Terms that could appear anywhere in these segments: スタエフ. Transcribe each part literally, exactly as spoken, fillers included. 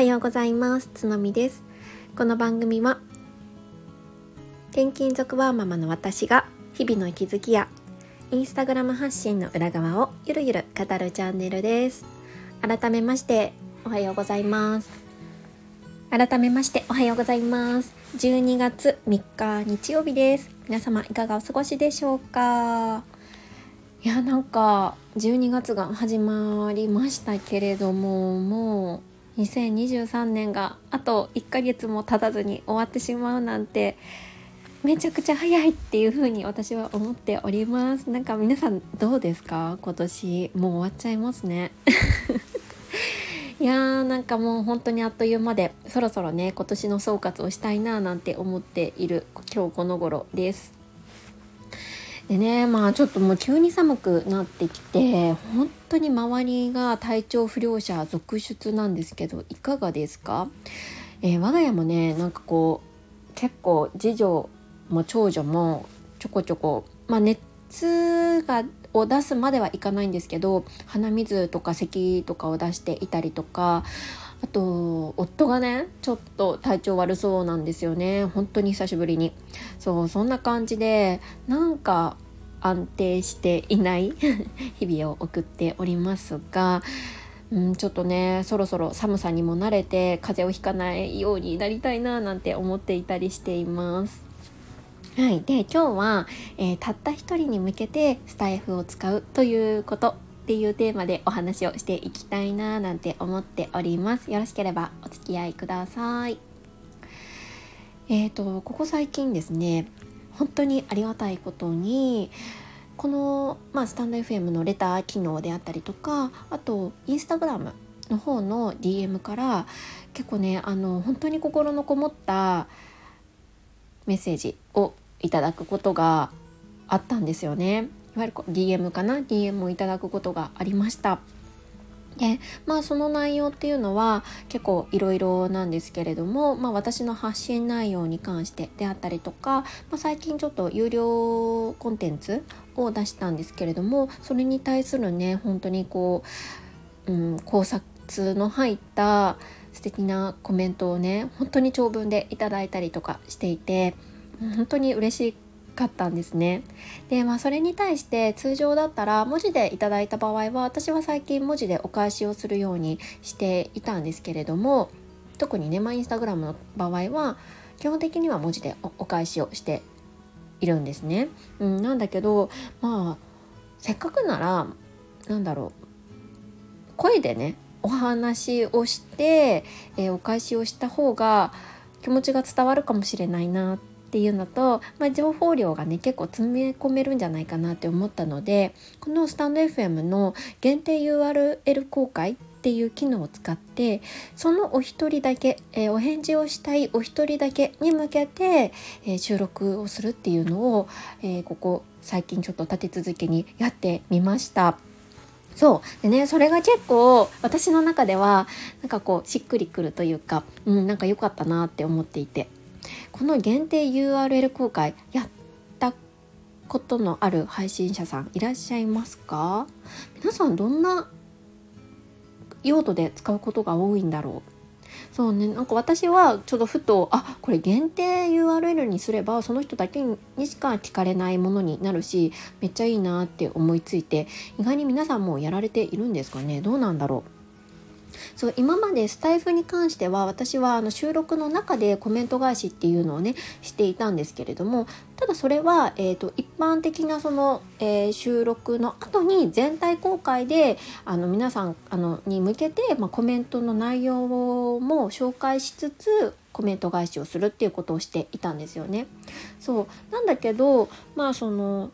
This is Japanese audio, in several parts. はようございます。つのみです。この番組は転勤族ワーママの私が日々の気づきやインスタグラム発信の裏側をゆるゆる語るチャンネルです。改めましておはようございます。改めましておはようございます。じゅうにがつみっか日曜日です。皆様いかがお過ごしでしょうか。いやなんかじゅうにがつが始まりましたけれども、もうにせんにじゅうさんねんがあといっかげつも経たずに終わってしまうなんて、めちゃくちゃ早いっていう風に私は思っております。なんか皆さんどうですか？今年もう終わっちゃいますねいやーなんかもう本当にあっという間で、そろそろね今年の総括をしたいななんて思っている今日この頃です。でね、まあちょっともう急に寒くなってきて、本当に周りが体調不良者続出なんですけど、いかがですか？えー、我が家もね、なんかこう結構次女も長女もちょこちょこ、まあ熱がを出すまではいかないんですけど、鼻水とか咳とかを出していたりとか、あと夫がねちょっと体調悪そうなんですよね。本当に久しぶりにそうそんな感じで、なんか安定していない日々を送っておりますが、うん、ちょっとねそろそろ寒さにも慣れて風邪をひかないようになりたいななんて思っていたりしています。はい、で今日は、えー、たった一人に向けてスタイフを使うということっていうテーマでお話をしていきたいななんて思っております。よろしければお付き合いください。えーとここ最近ですね、本当にありがたいことにこの、まあ、スタンド エフエム のレター機能であったりとか、あとインスタグラムの方の ディーエム から結構ねあの本当に心のこもったメッセージをいただくことがあったんですよね。いわゆる ディーエム かな ディーエム をいただくことがありました。で、まあその内容っていうのは結構いろいろなんですけれども、まあ、私の発信内容に関してであったりとか、まあ、最近ちょっと有料コンテンツを出したんですけれども、それに対するね本当にこう、うん、考察の入った素敵なコメントをね本当に長文でいただいたりとかしていて、本当に嬉しかったんですね。で、まあ、それに対して通常だったら文字でいただいた場合は、私は最近文字でお返しをするようにしていたんですけれども、特にね、まあ、インスタグラムの場合は基本的には文字で お, お返しをしているんですね、うん、なんだけど、まあ、せっかくならなんだろう声でねお話をして、えー、お返しをした方が気持ちが伝わるかもしれないなっていうのと、まあ、情報量がね結構詰め込めるんじゃないかなって思ったので、このスタンド エフエム の限定 ユーアールエル 公開っていう機能を使って、そのお一人だけ、えー、お返事をしたいお一人だけに向けて、えー、収録をするっていうのを、えー、ここ最近ちょっと立て続けにやってみました。そうでね、それが結構私の中ではなんかこうしっくりくるというか、うん、なんか良かったなって思っていて、この限定 ユーアールエル 公開やったことのある配信者さんいらっしゃいますか？皆さんどんな用途で使うことが多いんだろう。そうね、なんか私はちょっとふと、あ、これ限定 ユーアールエル にすればその人だけにしか聞かれないものになるし、めっちゃいいなって思いついて、意外に皆さんもやられているんですかね。どうなんだろう。そう今までスタイフに関しては私はあの収録の中でコメント返しっていうのをねしていたんですけれども、ただそれは、えーと、一般的なその、えー、収録の後に全体公開であの皆さんあのに向けて、まあ、コメントの内容も紹介しつつコメント返しをするっていうことをしていたんですよね。そうなんだけど、まあその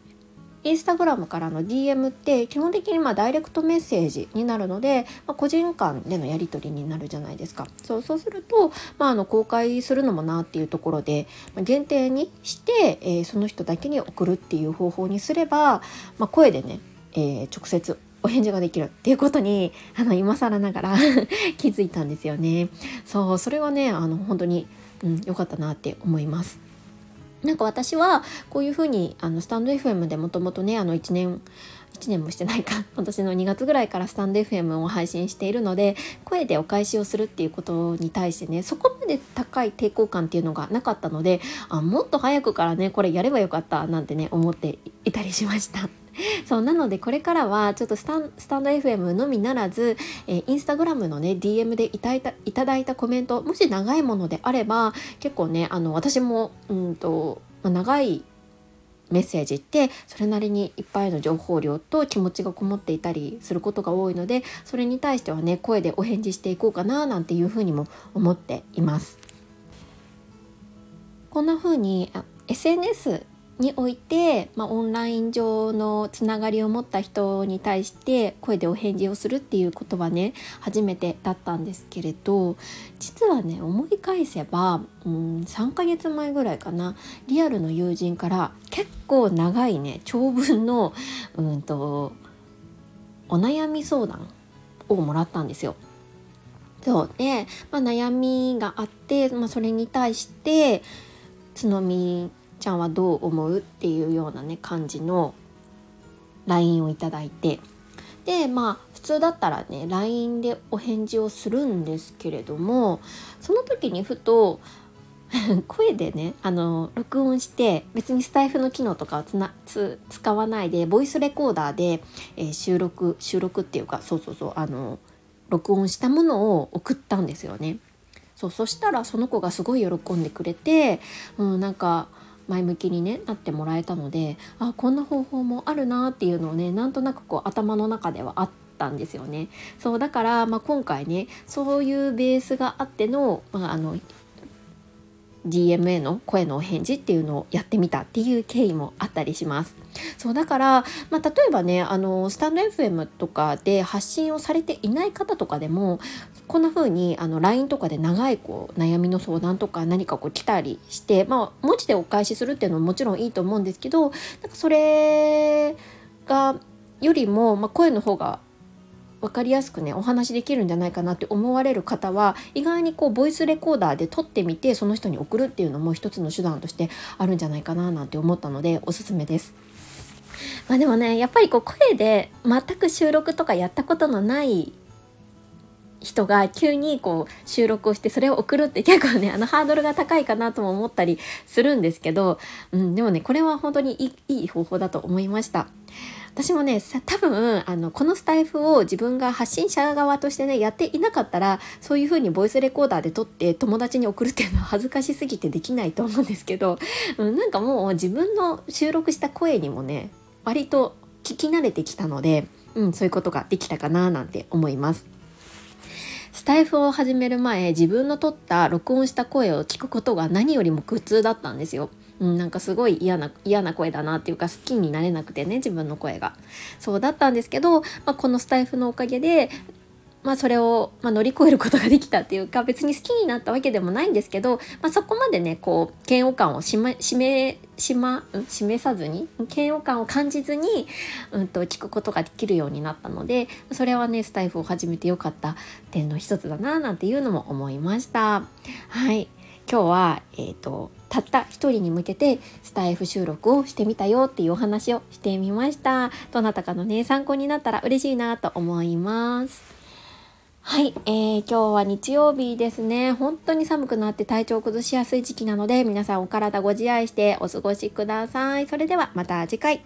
インスタグラムからの ディーエム って基本的にまあダイレクトメッセージになるので、まあ、個人間でのやり取りになるじゃないですか。そう、そうすると、まあ、あの公開するのもなっていうところで、まあ、限定にして、えー、その人だけに送るっていう方法にすれば、まあ、声でね、えー、直接お返事ができるっていうことにあの今更ながら気づいたんですよね。そう、それはねあの本当に、うん、良かったなって思います。なんか私はこういうふうにあのスタンド エフエム でもともとねあの1年いちねんもしてないか、今年のにがつぐらいからスタンド エフエム を配信しているので、声でお返しをするっていうことに対してね、そこまで高い抵抗感っていうのがなかったので、あ、もっと早くからねこれやればよかったなんてね思っていたりしました。そうなのでこれからはちょっとスタン、スタンド エフエム のみならず、えー、インスタグラムのね ディーエム でいただいた、いただいたコメント、もし長いものであれば結構ねあの私もうんと、まあ、長いメッセージってそれなりにいっぱいの情報量と気持ちがこもっていたりすることが多いので、それに対してはね声でお返事していこうかななんていうふうにも思っています。こんなふうに エスエヌエス において、まあ、オンライン上のつながりを持った人に対して声でお返事をするっていうことはね初めてだったんですけれど、実はね思い返せばうんさんかげつまえぐらいかな、リアルの友人から結構長いね長文のうんとお悩み相談をもらったんですよ。そうで、まあ、悩みがあって、まあ、それに対してつのみちゃんはどう思うっていうようなね感じの ライン をいただいて、でまあ普通だったらね ライン でお返事をするんですけれども、その時にふと声でねあの録音して、別にスタイフの機能とかはつなつ使わないでボイスレコーダーで、えー、収録収録っていうかそうそうそうあの録音したものを送ったんですよね。そう、そしたらその子がすごい喜んでくれて、うん、なんか前向きに、ね、なってもらえたので、あ、こんな方法もあるなっていうのをねなんとなくこう頭の中ではあったんですよね。そうだから、まあ、今回ねそういうベースがあっての、まあ、あの ディーエムエー の声のお返事っていうのをやってみたっていう経緯もあったりします。そうだから、まあ、例えばねあのスタンド エフエム とかで発信をされていない方とかでもこんな風にあの ライン とかで長いこう悩みの相談とか何かこう来たりして、まあ、文字でお返しするっていうのももちろんいいと思うんですけど、なんかそれがよりも、まあ、声の方が分かりやすくねお話できるんじゃないかなって思われる方は、意外にこうボイスレコーダーで撮ってみてその人に送るっていうのも一つの手段としてあるんじゃないかななんて思ったのでおすすめです。まあ、でもねやっぱりこう声で全く収録とかやったことのない人が急にこう収録をしてそれを送るって結構ねあのハードルが高いかなとも思ったりするんですけど、うん、でもねこれは本当にいい、いい方法だと思いました。私もねさ多分あのこのスタイフを自分が発信者側としてねやっていなかったら、そういう風にボイスレコーダーで撮って友達に送るっていうのは恥ずかしすぎてできないと思うんですけど、うん、なんかもう自分の収録した声にもね割と聞き慣れてきたので、うん、そういうことができたかななんて思います。スタイフを始める前、自分の撮った録音した声を聞くことが何よりも苦痛だったんですよ。うん、なんかすごい嫌な嫌な声だなっていうか好きになれなくてね自分の声がそうだったんですけど、まあ、このスタイフのおかげで、まあ、それを、まあ、乗り越えることができたっていうか、別に好きになったわけでもないんですけど、まあ、そこまでねこう嫌悪感をしましめしま示さずに嫌悪感を感じずに、うん、と聞くことができるようになったので、それはねスタイフを始めてよかった点の一つだななんていうのも思いました。はい、今日は、えーと、たった一人に向けてスタイフ収録をしてみたよっていうお話をしてみました。どなたかのね参考になったら嬉しいなと思います。はい、えー、今日は日曜日ですね。本当に寒くなって体調を崩しやすい時期なので、皆さんお体ご自愛してお過ごしください。それではまた次回。